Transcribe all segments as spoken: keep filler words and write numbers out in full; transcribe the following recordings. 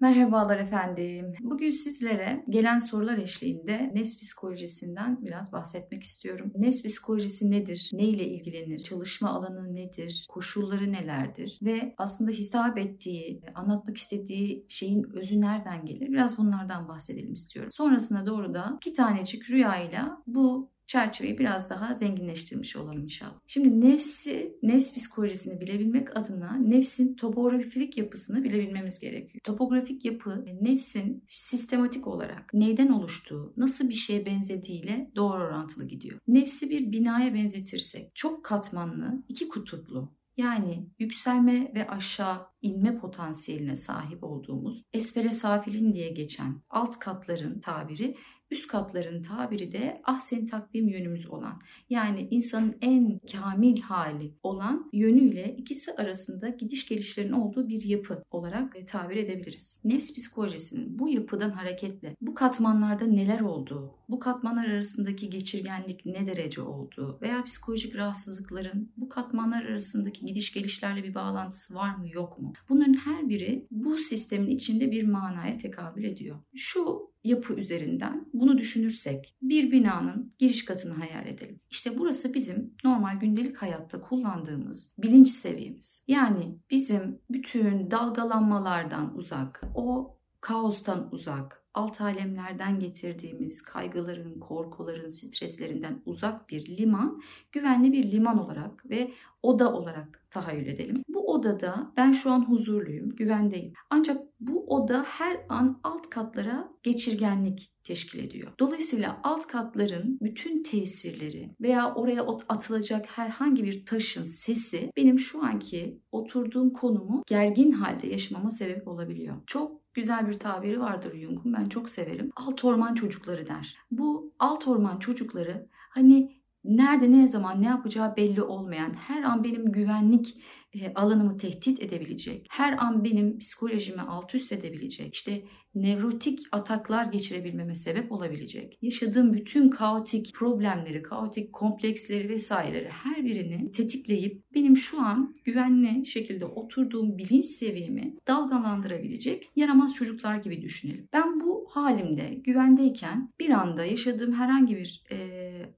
Merhabalar efendim. Bugün sizlere gelen sorular eşliğinde nefs psikolojisinden biraz bahsetmek istiyorum. Nefs psikolojisi nedir? Ne ile ilgilenir? Çalışma alanı nedir? Koşulları nelerdir? Ve aslında hitap ettiği, anlatmak istediği şeyin özü nereden gelir? Biraz bunlardan bahsedelim istiyorum. Sonrasına doğru da iki tanecik rüyayla bu çerçeveyi biraz daha zenginleştirmiş olalım inşallah. Şimdi nefsi, nefs psikolojisini bilebilmek adına nefsin topografik yapısını bilebilmemiz gerekiyor. Topografik yapı, nefsin sistematik olarak neyden oluştuğu, nasıl bir şeye benzediğiyle doğru orantılı gidiyor. Nefsi bir binaya benzetirsek, çok katmanlı, iki kutuplu, yani yükselme ve aşağı inme potansiyeline sahip olduğumuz, esfere safilin diye geçen alt katların tabiri, üst katların tabiri de ahsen takvim yönümüz olan, yani insanın en kamil hali olan yönüyle ikisi arasında gidiş gelişlerin olduğu bir yapı olarak tabir edebiliriz. Nefs psikolojisinin bu yapıdan hareketle bu katmanlarda neler olduğu, bu katmanlar arasındaki geçirgenlik ne derece olduğu veya psikolojik rahatsızlıkların bu katmanlar arasındaki gidiş gelişlerle bir bağlantısı var mı yok mu? Bunların her biri bu sistemin içinde bir manaya tekabül ediyor. Şu yapı üzerinden bunu düşünürsek bir binanın giriş katını hayal edelim. İşte burası bizim normal gündelik hayatta kullandığımız bilinç seviyemiz. Yani bizim bütün dalgalanmalardan uzak, o kaostan uzak, alt alemlerden getirdiğimiz kaygıların, korkuların, streslerinden uzak bir liman, güvenli bir liman olarak ve oda olarak tahayyül edelim. Bu odada ben şu an huzurluyum, güvendeyim. Ancak bu oda her an alt katlara geçirgenlik teşkil ediyor. Dolayısıyla alt katların bütün tesirleri veya oraya atılacak herhangi bir taşın sesi benim şu anki oturduğum konumu gergin halde yaşamama sebep olabiliyor. Çok güzel bir tabiri vardır Jung'un, ben çok severim. Alt orman çocukları der. Bu alt orman çocukları hani nerede, ne zaman, ne yapacağı belli olmayan, her an benim güvenlik alanımı tehdit edebilecek, her an benim psikolojimi alt üst edebilecek, işte nevrotik ataklar geçirebilmeme sebep olabilecek, yaşadığım bütün kaotik problemleri, kaotik kompleksleri vesaireleri her birini tetikleyip benim şu an güvenli şekilde oturduğum bilinç seviyemi dalgalandırabilecek yaramaz çocuklar gibi düşünelim. Ben bu halimde, güvendeyken bir anda yaşadığım herhangi bir e,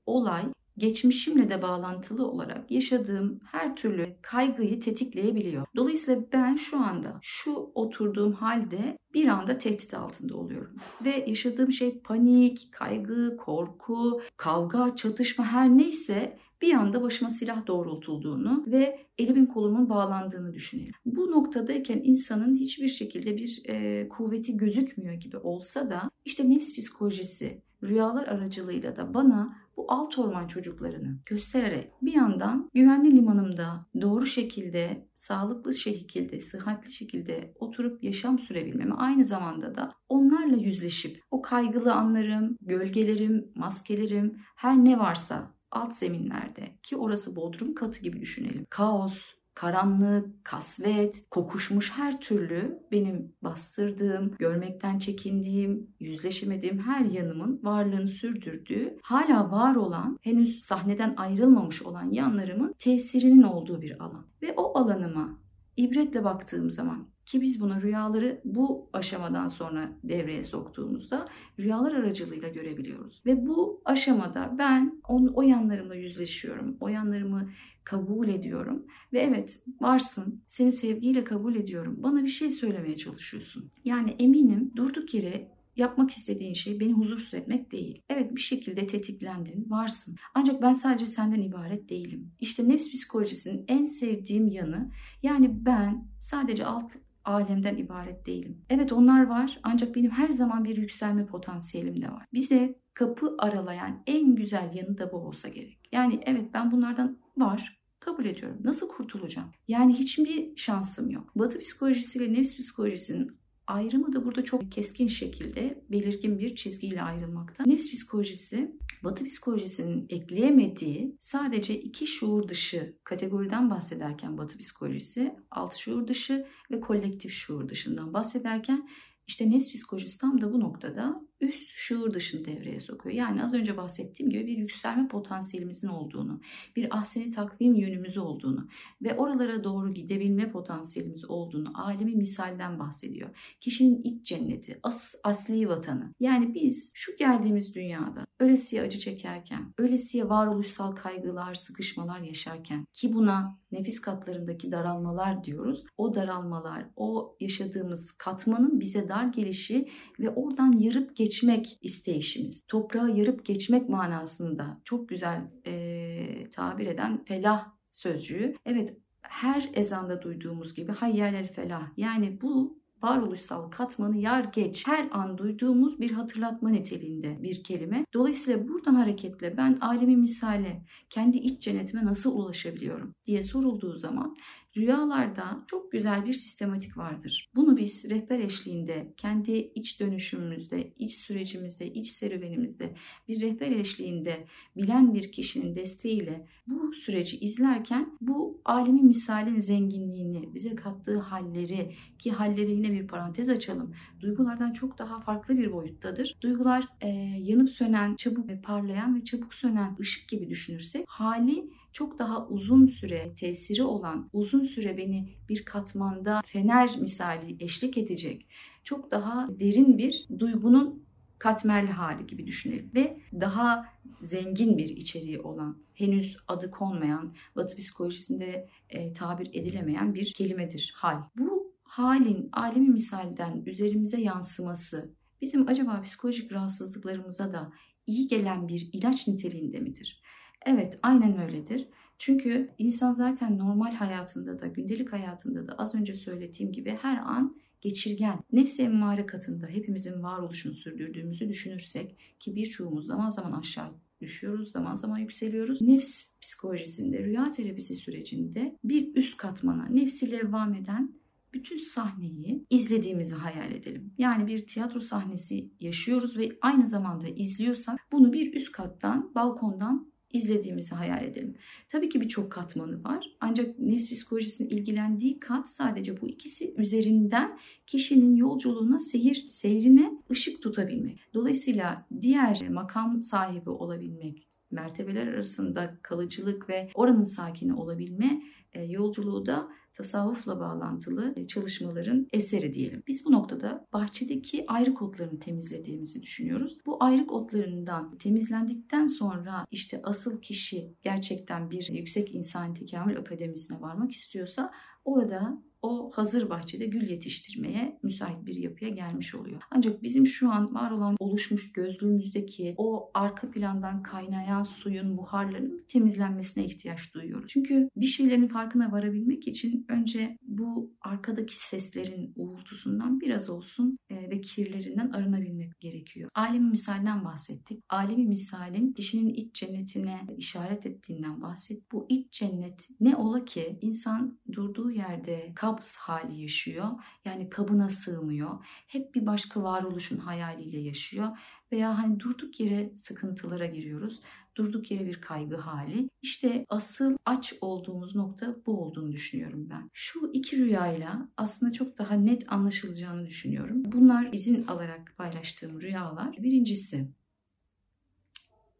olay, geçmişimle de bağlantılı olarak yaşadığım her türlü kaygıyı tetikleyebiliyor. Dolayısıyla ben şu anda, şu oturduğum halde bir anda tehdit altında oluyorum. Ve yaşadığım şey panik, kaygı, korku, kavga, çatışma her neyse bir anda başıma silah doğrultulduğunu ve elimin kolumun bağlandığını düşünelim. Bu noktadayken insanın hiçbir şekilde bir e, kuvveti gözükmüyor gibi olsa da işte nefs psikolojisi rüyalar aracılığıyla da bana bu alt orman çocuklarını göstererek bir yandan güvenli limanımda doğru şekilde, sağlıklı şekilde, sıhhatli şekilde oturup yaşam sürebilmemi, aynı zamanda da onlarla yüzleşip o kaygılı anlarım, gölgelerim, maskelerim, her ne varsa alt zeminlerde, ki orası bodrum katı gibi düşünelim. Kaos, karanlık, kasvet, kokuşmuş her türlü benim bastırdığım, görmekten çekindiğim, yüzleşemediğim her yanımın varlığını sürdürdüğü, hala var olan, henüz sahneden ayrılmamış olan yanlarımın tesirinin olduğu bir alan. Ve o alanıma ibretle baktığım zaman, ki biz bunu rüyaları bu aşamadan sonra devreye soktuğumuzda rüyalar aracılığıyla görebiliyoruz. Ve bu aşamada ben onu, o yanlarımla yüzleşiyorum, o yanlarımı kabul ediyorum. Ve evet, varsın, seni sevgiyle kabul ediyorum, bana bir şey söylemeye çalışıyorsun. Yani eminim durduk yere yapmak istediğin şey beni huzursuz etmek değil. Evet, bir şekilde tetiklendin, varsın. Ancak ben sadece senden ibaret değilim. İşte nefs psikolojisinin en sevdiğim yanı, yani ben sadece alt alemden ibaret değilim. Evet, onlar var ancak benim her zaman bir yükselme potansiyelim de var. Bize kapı aralayan en güzel yanı da bu olsa gerek. Yani evet, ben bunlardan var, kabul ediyorum. Nasıl kurtulacağım? Yani hiçbir şansım yok. Batı psikolojisiyle nefs psikolojisinin ayrımı da burada çok keskin şekilde belirgin bir çizgiyle ayrılmakta. Nefs psikolojisi, Batı psikolojisinin ekleyemediği sadece iki şuur dışı kategoriden bahsederken Batı psikolojisi, alt şuur dışı ve kolektif şuur dışından bahsederken işte nefs psikolojisi tam da bu noktada üst şuur dışını devreye sokuyor. Yani az önce bahsettiğim gibi bir yükselme potansiyelimizin olduğunu, bir ahsen-i takvim yönümüz olduğunu ve oralara doğru gidebilme potansiyelimiz olduğunu alemi misalden bahsediyor. Kişinin iç cenneti, as, asli vatanı. Yani biz şu geldiğimiz dünyada ölesiye acı çekerken, ölesiye varoluşsal kaygılar, sıkışmalar yaşarken ki buna nefis katlarındaki daralmalar diyoruz. O daralmalar, o yaşadığımız katmanın bize dar gelişi ve oradan yarıp geçmek isteyişimiz. Toprağa yarıp geçmek manasında çok güzel e, tabir eden felah sözcüğü. Evet, her ezanda duyduğumuz gibi hayyel felah, yani bu varoluşsal katmanı yar geç, her an duyduğumuz bir hatırlatma niteliğinde bir kelime. Dolayısıyla buradan hareketle ben alemi misale, kendi iç cennetime nasıl ulaşabiliyorum diye sorulduğu zaman rüyalarda çok güzel bir sistematik vardır. Bunu biz rehber eşliğinde, kendi iç dönüşümümüzde, iç sürecimizde, iç serüvenimizde bir rehber eşliğinde bilen bir kişinin desteğiyle bu süreci izlerken bu alemi misalin zenginliğini, bize kattığı halleri, ki halleri yine bir parantez açalım, duygulardan çok daha farklı bir boyuttadır. Duygular e, yanıp sönen, çabuk ve parlayan ve çabuk sönen ışık gibi düşünürsek, hali çok daha uzun süre tesiri olan, uzun süre beni bir katmanda fener misali eşlik edecek, çok daha derin bir duygunun katmerli hali gibi düşünelim. Ve daha zengin bir içeriği olan, henüz adı konmayan, Batı psikolojisinde e, tabir edilemeyen bir kelimedir hal. Bu halin alemi misalden üzerimize yansıması, bizim acaba psikolojik rahatsızlıklarımıza da iyi gelen bir ilaç niteliğinde midir? Evet, aynen öyledir. Çünkü insan zaten normal hayatında da, gündelik hayatında da az önce söylediğim gibi her an geçirgen. Nefs-i emmare katında hepimizin varoluşunu sürdürdüğümüzü düşünürsek, ki birçoğumuz zaman zaman aşağı düşüyoruz, zaman zaman yükseliyoruz. Nefs psikolojisinde, rüya terapisi sürecinde bir üst katmana, nefsi levvam eden bütün sahneyi izlediğimizi hayal edelim. Yani bir tiyatro sahnesi yaşıyoruz ve aynı zamanda izliyorsak bunu bir üst kattan, balkondan izlediğimizi hayal edelim. Tabii ki birçok katmanı var. Ancak nefs psikolojisinin ilgilendiği kat sadece bu ikisi, üzerinden kişinin yolculuğuna, seyir, seyrine ışık tutabilmek. Dolayısıyla diğer makam sahibi olabilmek, mertebeler arasında kalıcılık ve oranın sakini olabilme yolculuğu da tasavvufla bağlantılı çalışmaların eseri diyelim. Biz bu noktada bahçedeki ayrık otlarını temizlediğimizi düşünüyoruz. Bu ayrık otlarından temizlendikten sonra işte asıl kişi gerçekten bir yüksek insani tekamül akademisine varmak istiyorsa orada o hazır bahçede gül yetiştirmeye müsait bir yapıya gelmiş oluyor. Ancak bizim şu an var olan, oluşmuş gözlüğümüzdeki o arka plandan kaynayan suyun, buharlarının temizlenmesine ihtiyaç duyuyoruz. Çünkü bir şeylerin farkına varabilmek için önce bu arkadaki seslerin uğultusundan biraz olsun ve kirlerinden arınabilmek gerekiyor. Alemi misalden bahsettik. Alemi misalin kişinin iç cennetine işaret ettiğinden bahsettik. Bu iç cennet ne ola ki insan durduğu yerde kabz hali yaşıyor. Yani kabına sığmıyor. Hep bir başka varoluşun hayaliyle yaşıyor. Veya hani durduk yere sıkıntılara giriyoruz. Durduk yere bir kaygı hali. İşte asıl aç olduğumuz nokta bu olduğunu düşünüyorum ben. Şu iki rüyayla aslında çok daha net anlaşılacağını düşünüyorum. Bunlar izin alarak paylaştığım rüyalar. Birincisi,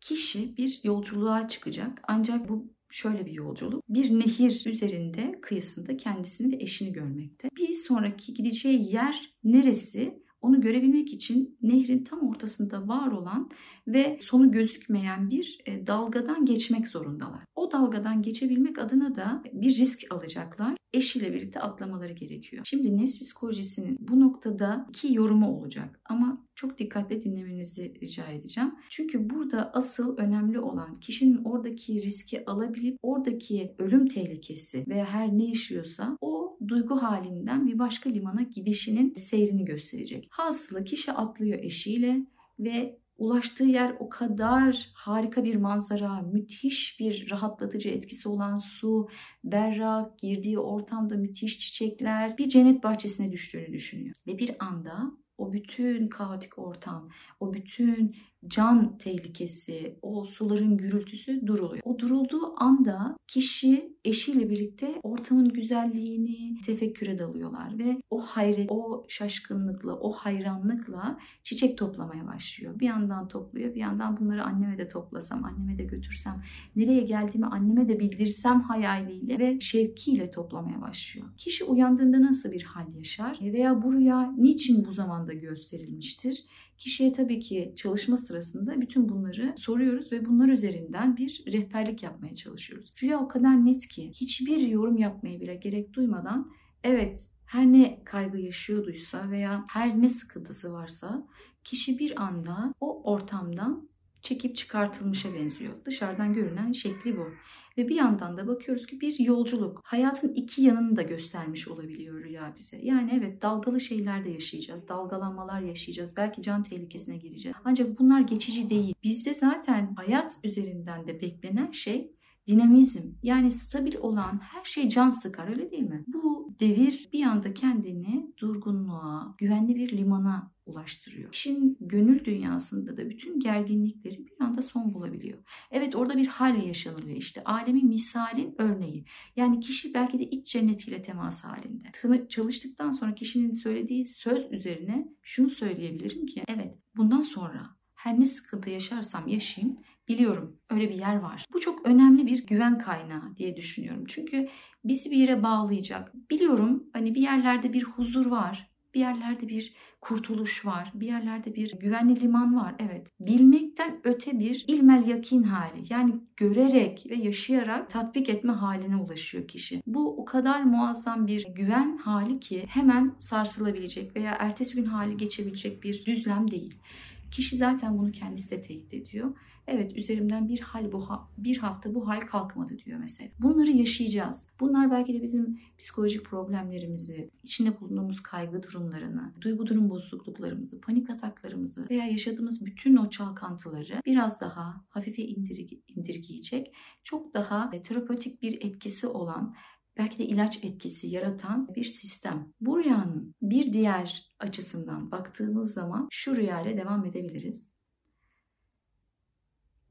kişi bir yolculuğa çıkacak. Ancak bu şöyle bir yolculuk. Bir nehir üzerinde, kıyısında kendisini ve eşini görmekte. Bir sonraki gideceği yer neresi? Onu görebilmek için nehrin tam ortasında var olan ve sonu gözükmeyen bir dalgadan geçmek zorundalar. O dalgadan geçebilmek adına da bir risk alacaklar. Eşiyle birlikte atlamaları gerekiyor. Şimdi nefs psikolojisinin bu noktada iki yorumu olacak. Ama çok dikkatli dinlemenizi rica edeceğim. Çünkü burada asıl önemli olan kişinin oradaki riski alabilip oradaki ölüm tehlikesi veya her ne yaşıyorsa o duygu halinden bir başka limana gidişinin seyrini gösterecek. Hasılı kişi atlıyor eşiyle ve ulaştığı yer o kadar harika bir manzara, müthiş bir rahatlatıcı etkisi olan su, berrak, girdiği ortamda müthiş çiçekler, bir cennet bahçesine düştüğünü düşünüyor. Ve bir anda o bütün kaotik ortam, o bütün can tehlikesi, o suların gürültüsü duruluyor. O durulduğu anda kişi eşiyle birlikte ortamın güzelliğini tefekküre dalıyorlar ve o hayret, o şaşkınlıkla, o hayranlıkla çiçek toplamaya başlıyor. Bir yandan topluyor, bir yandan bunları anneme de toplasam, anneme de götürsem, nereye geldiğimi anneme de bildirsem hayaliyle ve şevkiyle toplamaya başlıyor. Kişi uyandığında nasıl bir hal yaşar veya bu rüya niçin bu zamanda gösterilmiştir? Kişiye tabii ki çalışma sırasında bütün bunları soruyoruz ve bunlar üzerinden bir rehberlik yapmaya çalışıyoruz. Rüya o kadar net ki hiçbir yorum yapmaya bile gerek duymadan evet her ne kaygı yaşıyorduysa veya her ne sıkıntısı varsa kişi bir anda o ortamdan çekip çıkartılmışa benziyor. Dışarıdan görünen şekli bu. Ve bir yandan da bakıyoruz ki bir yolculuk. Hayatın iki yanını da göstermiş olabiliyor rüya bize. Yani evet dalgalı şeyler de yaşayacağız. Dalgalanmalar yaşayacağız. Belki can tehlikesine gireceğiz. Ancak bunlar geçici değil. Bizde zaten hayat üzerinden de beklenen şey dinamizm. Yani stabil olan her şey can sıkar, öyle değil mi? Bu devir bir anda kendini durgunluğa, güvenli bir limana ulaştırıyor. Kişinin gönül dünyasında da bütün gerginlikleri bir anda son bulabiliyor. Evet orada bir hal yaşanılıyor işte. Alemi misalin örneği. Yani kişi belki de iç cennetiyle temas halinde. Çalıştıktan sonra kişinin söylediği söz üzerine şunu söyleyebilirim ki evet bundan sonra her ne sıkıntı yaşarsam yaşayayım biliyorum öyle bir yer var. Bu çok önemli bir güven kaynağı diye düşünüyorum. Çünkü bizi bir yere bağlayacak. Biliyorum hani bir yerlerde bir huzur var. Bir yerlerde bir kurtuluş var. Bir yerlerde bir güvenli liman var. Evet. Bilmekten öte bir ilmel yakin hali. Yani görerek ve yaşayarak tatbik etme haline ulaşıyor kişi. Bu o kadar muazzam bir güven hali ki hemen sarsılabilecek veya ertesi gün hali geçebilecek bir düzlem değil. Kişi zaten bunu kendisi de teyit ediyor. Evet üzerimden bir hal bu ha- bir hafta bu hal kalkmadı diyor mesela. Bunları yaşayacağız. Bunlar belki de bizim psikolojik problemlerimizi, içinde bulunduğumuz kaygı durumlarını, duygu durum bozukluklarımızı, panik ataklarımızı veya yaşadığımız bütün o çalkantıları biraz daha hafife indirge- indirgeyecek, çok daha terapötik bir etkisi olan, belki de ilaç etkisi yaratan bir sistem. Bu rüyanın bir diğer açısından baktığımız zaman şu rüyayla devam edebiliriz.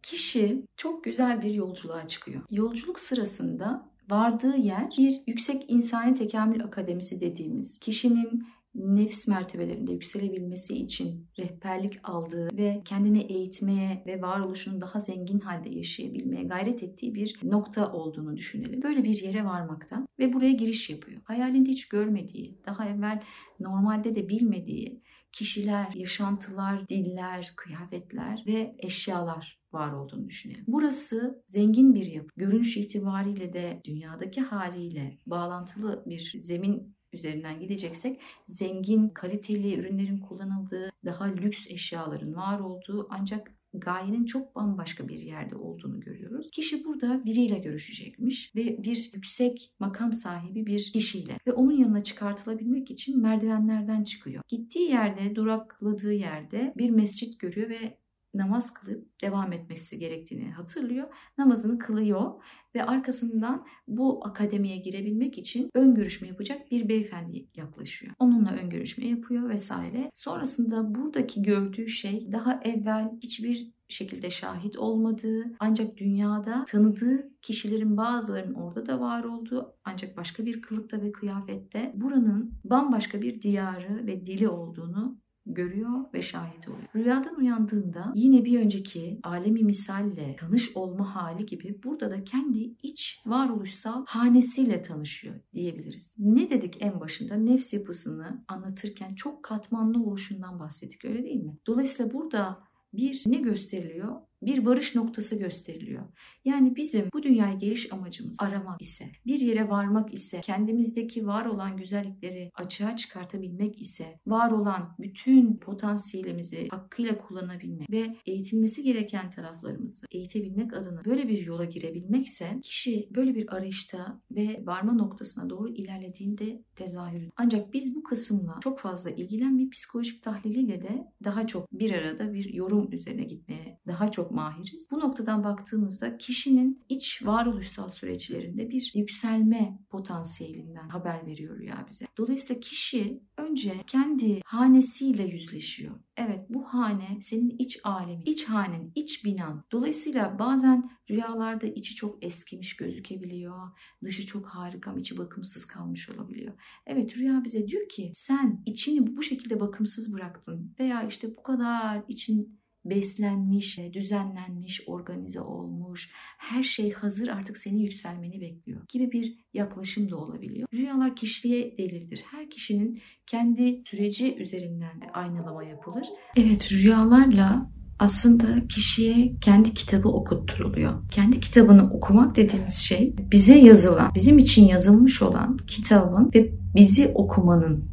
Kişi çok güzel bir yolculuğa çıkıyor. Yolculuk sırasında vardığı yer bir Yüksek İnsani Tekamül Akademisi dediğimiz, kişinin nefs mertebelerinde yükselebilmesi için rehberlik aldığı ve kendini eğitmeye ve varoluşunu daha zengin halde yaşayabilmeye gayret ettiği bir nokta olduğunu düşünelim. Böyle bir yere varmakta ve buraya giriş yapıyor. Hayalinde hiç görmediği, daha evvel normalde de bilmediği kişiler, yaşantılar, diller, kıyafetler ve eşyalar var olduğunu düşünelim. Burası zengin bir yapı. Görünüş itibariyle de dünyadaki haliyle bağlantılı bir zemin üzerinden gideceksek zengin, kaliteli ürünlerin kullanıldığı, daha lüks eşyaların var olduğu ancak gayenin çok bambaşka bir yerde olduğunu görüyoruz. Kişi burada biriyle görüşecekmiş ve bir yüksek makam sahibi bir kişiyle ve onun yanına çıkartılabilmek için merdivenlerden çıkıyor. Gittiği yerde, durakladığı yerde bir mescit görüyor ve namaz kılıp devam etmesi gerektiğini hatırlıyor. Namazını kılıyor ve arkasından bu akademiye girebilmek için ön görüşme yapacak bir beyefendi yaklaşıyor. Onunla ön görüşme yapıyor vesaire. Sonrasında buradaki gördüğü şey daha evvel hiçbir şekilde şahit olmadığı ancak dünyada tanıdığı kişilerin bazılarının orada da var olduğu ancak başka bir kılıkta ve kıyafette buranın bambaşka bir diyarı ve dili olduğunu görüyor ve şahit oluyor. Rüyadan uyandığında yine bir önceki alemi misalle tanış olma hali gibi burada da kendi iç varoluşsal hanesiyle tanışıyor diyebiliriz. Ne dedik en başında? Nefs yapısını anlatırken çok katmanlı oluşundan bahsettik, öyle değil mi? Dolayısıyla burada bir ne gösteriliyor? Bir varış noktası gösteriliyor. Yani bizim bu dünyaya geliş amacımız aramak ise, bir yere varmak ise, kendimizdeki var olan güzellikleri açığa çıkartabilmek ise, var olan bütün potansiyelimizi hakkıyla kullanabilmek ve eğitilmesi gereken taraflarımızı eğitebilmek adına böyle bir yola girebilmekse, kişi böyle bir arayışta ve varma noktasına doğru ilerlediğinde tezahür. Ancak biz bu kısımla çok fazla ilgilenmeyip psikolojik tahliliyle de daha çok bir arada bir yorum üzerine gitmeye, daha çok çok mahiriz. Bu noktadan baktığımızda kişinin iç varoluşsal süreçlerinde bir yükselme potansiyelinden haber veriyor ya bize. Dolayısıyla kişi önce kendi hanesiyle yüzleşiyor. Evet, bu hane senin iç alemin, iç hanen, iç binan. Dolayısıyla bazen rüyalarda içi çok eskimiş gözükebiliyor. Dışı çok harika, içi bakımsız kalmış olabiliyor. Evet, rüya bize diyor ki sen içini bu şekilde bakımsız bıraktın veya işte bu kadar için beslenmiş, düzenlenmiş, organize olmuş, her şey hazır artık seni yükselmeni bekliyor gibi bir yaklaşım da olabiliyor. Rüyalar kişiliğe delildir. Her kişinin kendi süreci üzerinden aynalama yapılır. Evet, rüyalarla aslında kişiye kendi kitabı okutturuluyor. Kendi kitabını okumak dediğimiz şey bize yazılan, bizim için yazılmış olan kitabın ve bizi okumanın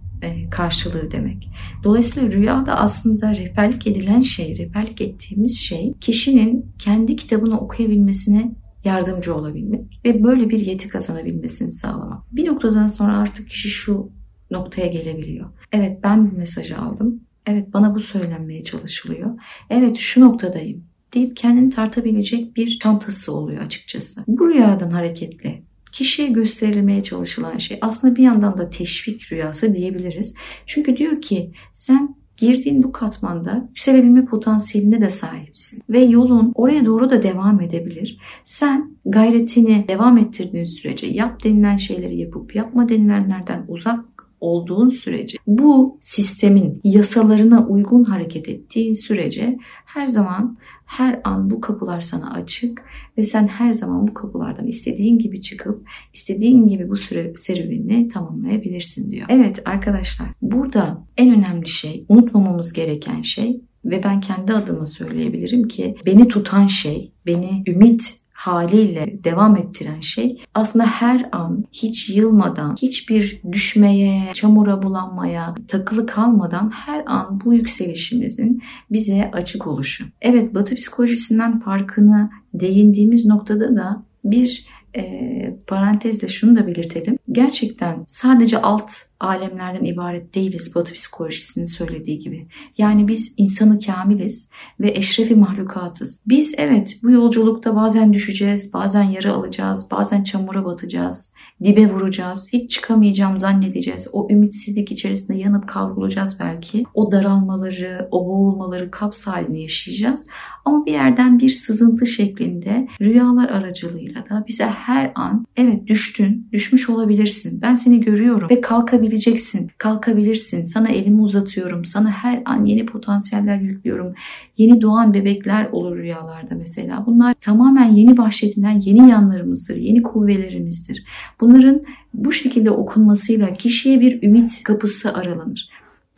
karşılığı demek. Dolayısıyla rüyada aslında rehberlik edilen şey, rehberlik ettiğimiz şey kişinin kendi kitabını okuyabilmesine yardımcı olabilmek ve böyle bir yeti kazanabilmesini sağlamak. Bir noktadan sonra artık kişi şu noktaya gelebiliyor. Evet, ben bu mesajı aldım. Evet, bana bu söylenmeye çalışılıyor. Evet, şu noktadayım deyip kendini tartabilecek bir çantası oluyor açıkçası. Bu rüyadan hareketle kişiye gösterilmeye çalışılan şey aslında bir yandan da teşvik rüyası diyebiliriz. Çünkü diyor ki sen girdiğin bu katmanda yükselebilme potansiyeline de sahipsin. Ve yolun oraya doğru da devam edebilir. Sen gayretini devam ettirdiğin sürece, yap denilen şeyleri yapıp yapma denilenlerden uzak olduğun sürece, bu sistemin yasalarına uygun hareket ettiğin sürece her zaman, her an bu kapılar sana açık ve sen her zaman bu kapılardan istediğin gibi çıkıp istediğin gibi bu süre serüvenini tamamlayabilirsin diyor. Evet arkadaşlar, burada en önemli şey, unutmamamız gereken şey ve ben kendi adıma söyleyebilirim ki beni tutan şey, beni ümit haliyle devam ettiren şey aslında her an hiç yılmadan, hiçbir düşmeye, çamura bulanmaya takılı kalmadan her an bu yükselişimizin bize açık oluşu. Evet, Batı psikolojisinden farkına değindiğimiz noktada da bir e, parantezle şunu da belirtelim. Gerçekten sadece alt alemlerden ibaret değiliz Batı psikolojisinin söylediği gibi. Yani biz insanı kamiliz ve eşrefi mahlukatız. Biz evet bu yolculukta bazen düşeceğiz, bazen yara alacağız, bazen çamura batacağız, dibe vuracağız, hiç çıkamayacağım zannedeceğiz. O ümitsizlik içerisinde yanıp kavrulacağız belki. O daralmaları, o boğulmaları, kaps halini yaşayacağız. Ama bir yerden bir sızıntı şeklinde rüyalar aracılığıyla da bize her an evet düştün, düşmüş olabilirsin, ben seni görüyorum ve kalkabilirsin. Bileceksin, kalkabilirsin. Sana elimi uzatıyorum. Sana her an yeni potansiyeller yüklüyorum. Yeni doğan bebekler olur rüyalarda mesela. Bunlar tamamen yeni bahşedilen yeni yanlarımızdır, yeni kuvvelerimizdir. Bunların bu şekilde okunmasıyla kişiye bir ümit kapısı aralanır.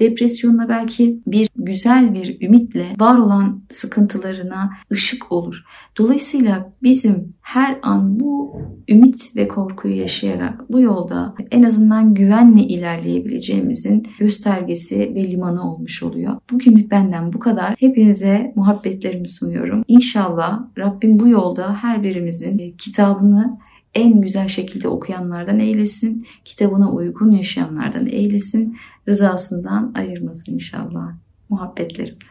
Depresyonla belki bir güzel bir ümitle var olan sıkıntılarına ışık olur. Dolayısıyla bizim her an bu ümit ve korkuyu yaşayarak bu yolda en azından güvenle ilerleyebileceğimizin göstergesi ve limanı olmuş oluyor. Bugünlük benden bu kadar. Hepinize muhabbetlerimi sunuyorum. İnşallah Rabbim bu yolda her birimizin kitabını en güzel şekilde okuyanlardan eylesin, kitabına uygun yaşayanlardan eylesin, rızasından ayırmasın inşallah muhabbetlerimle.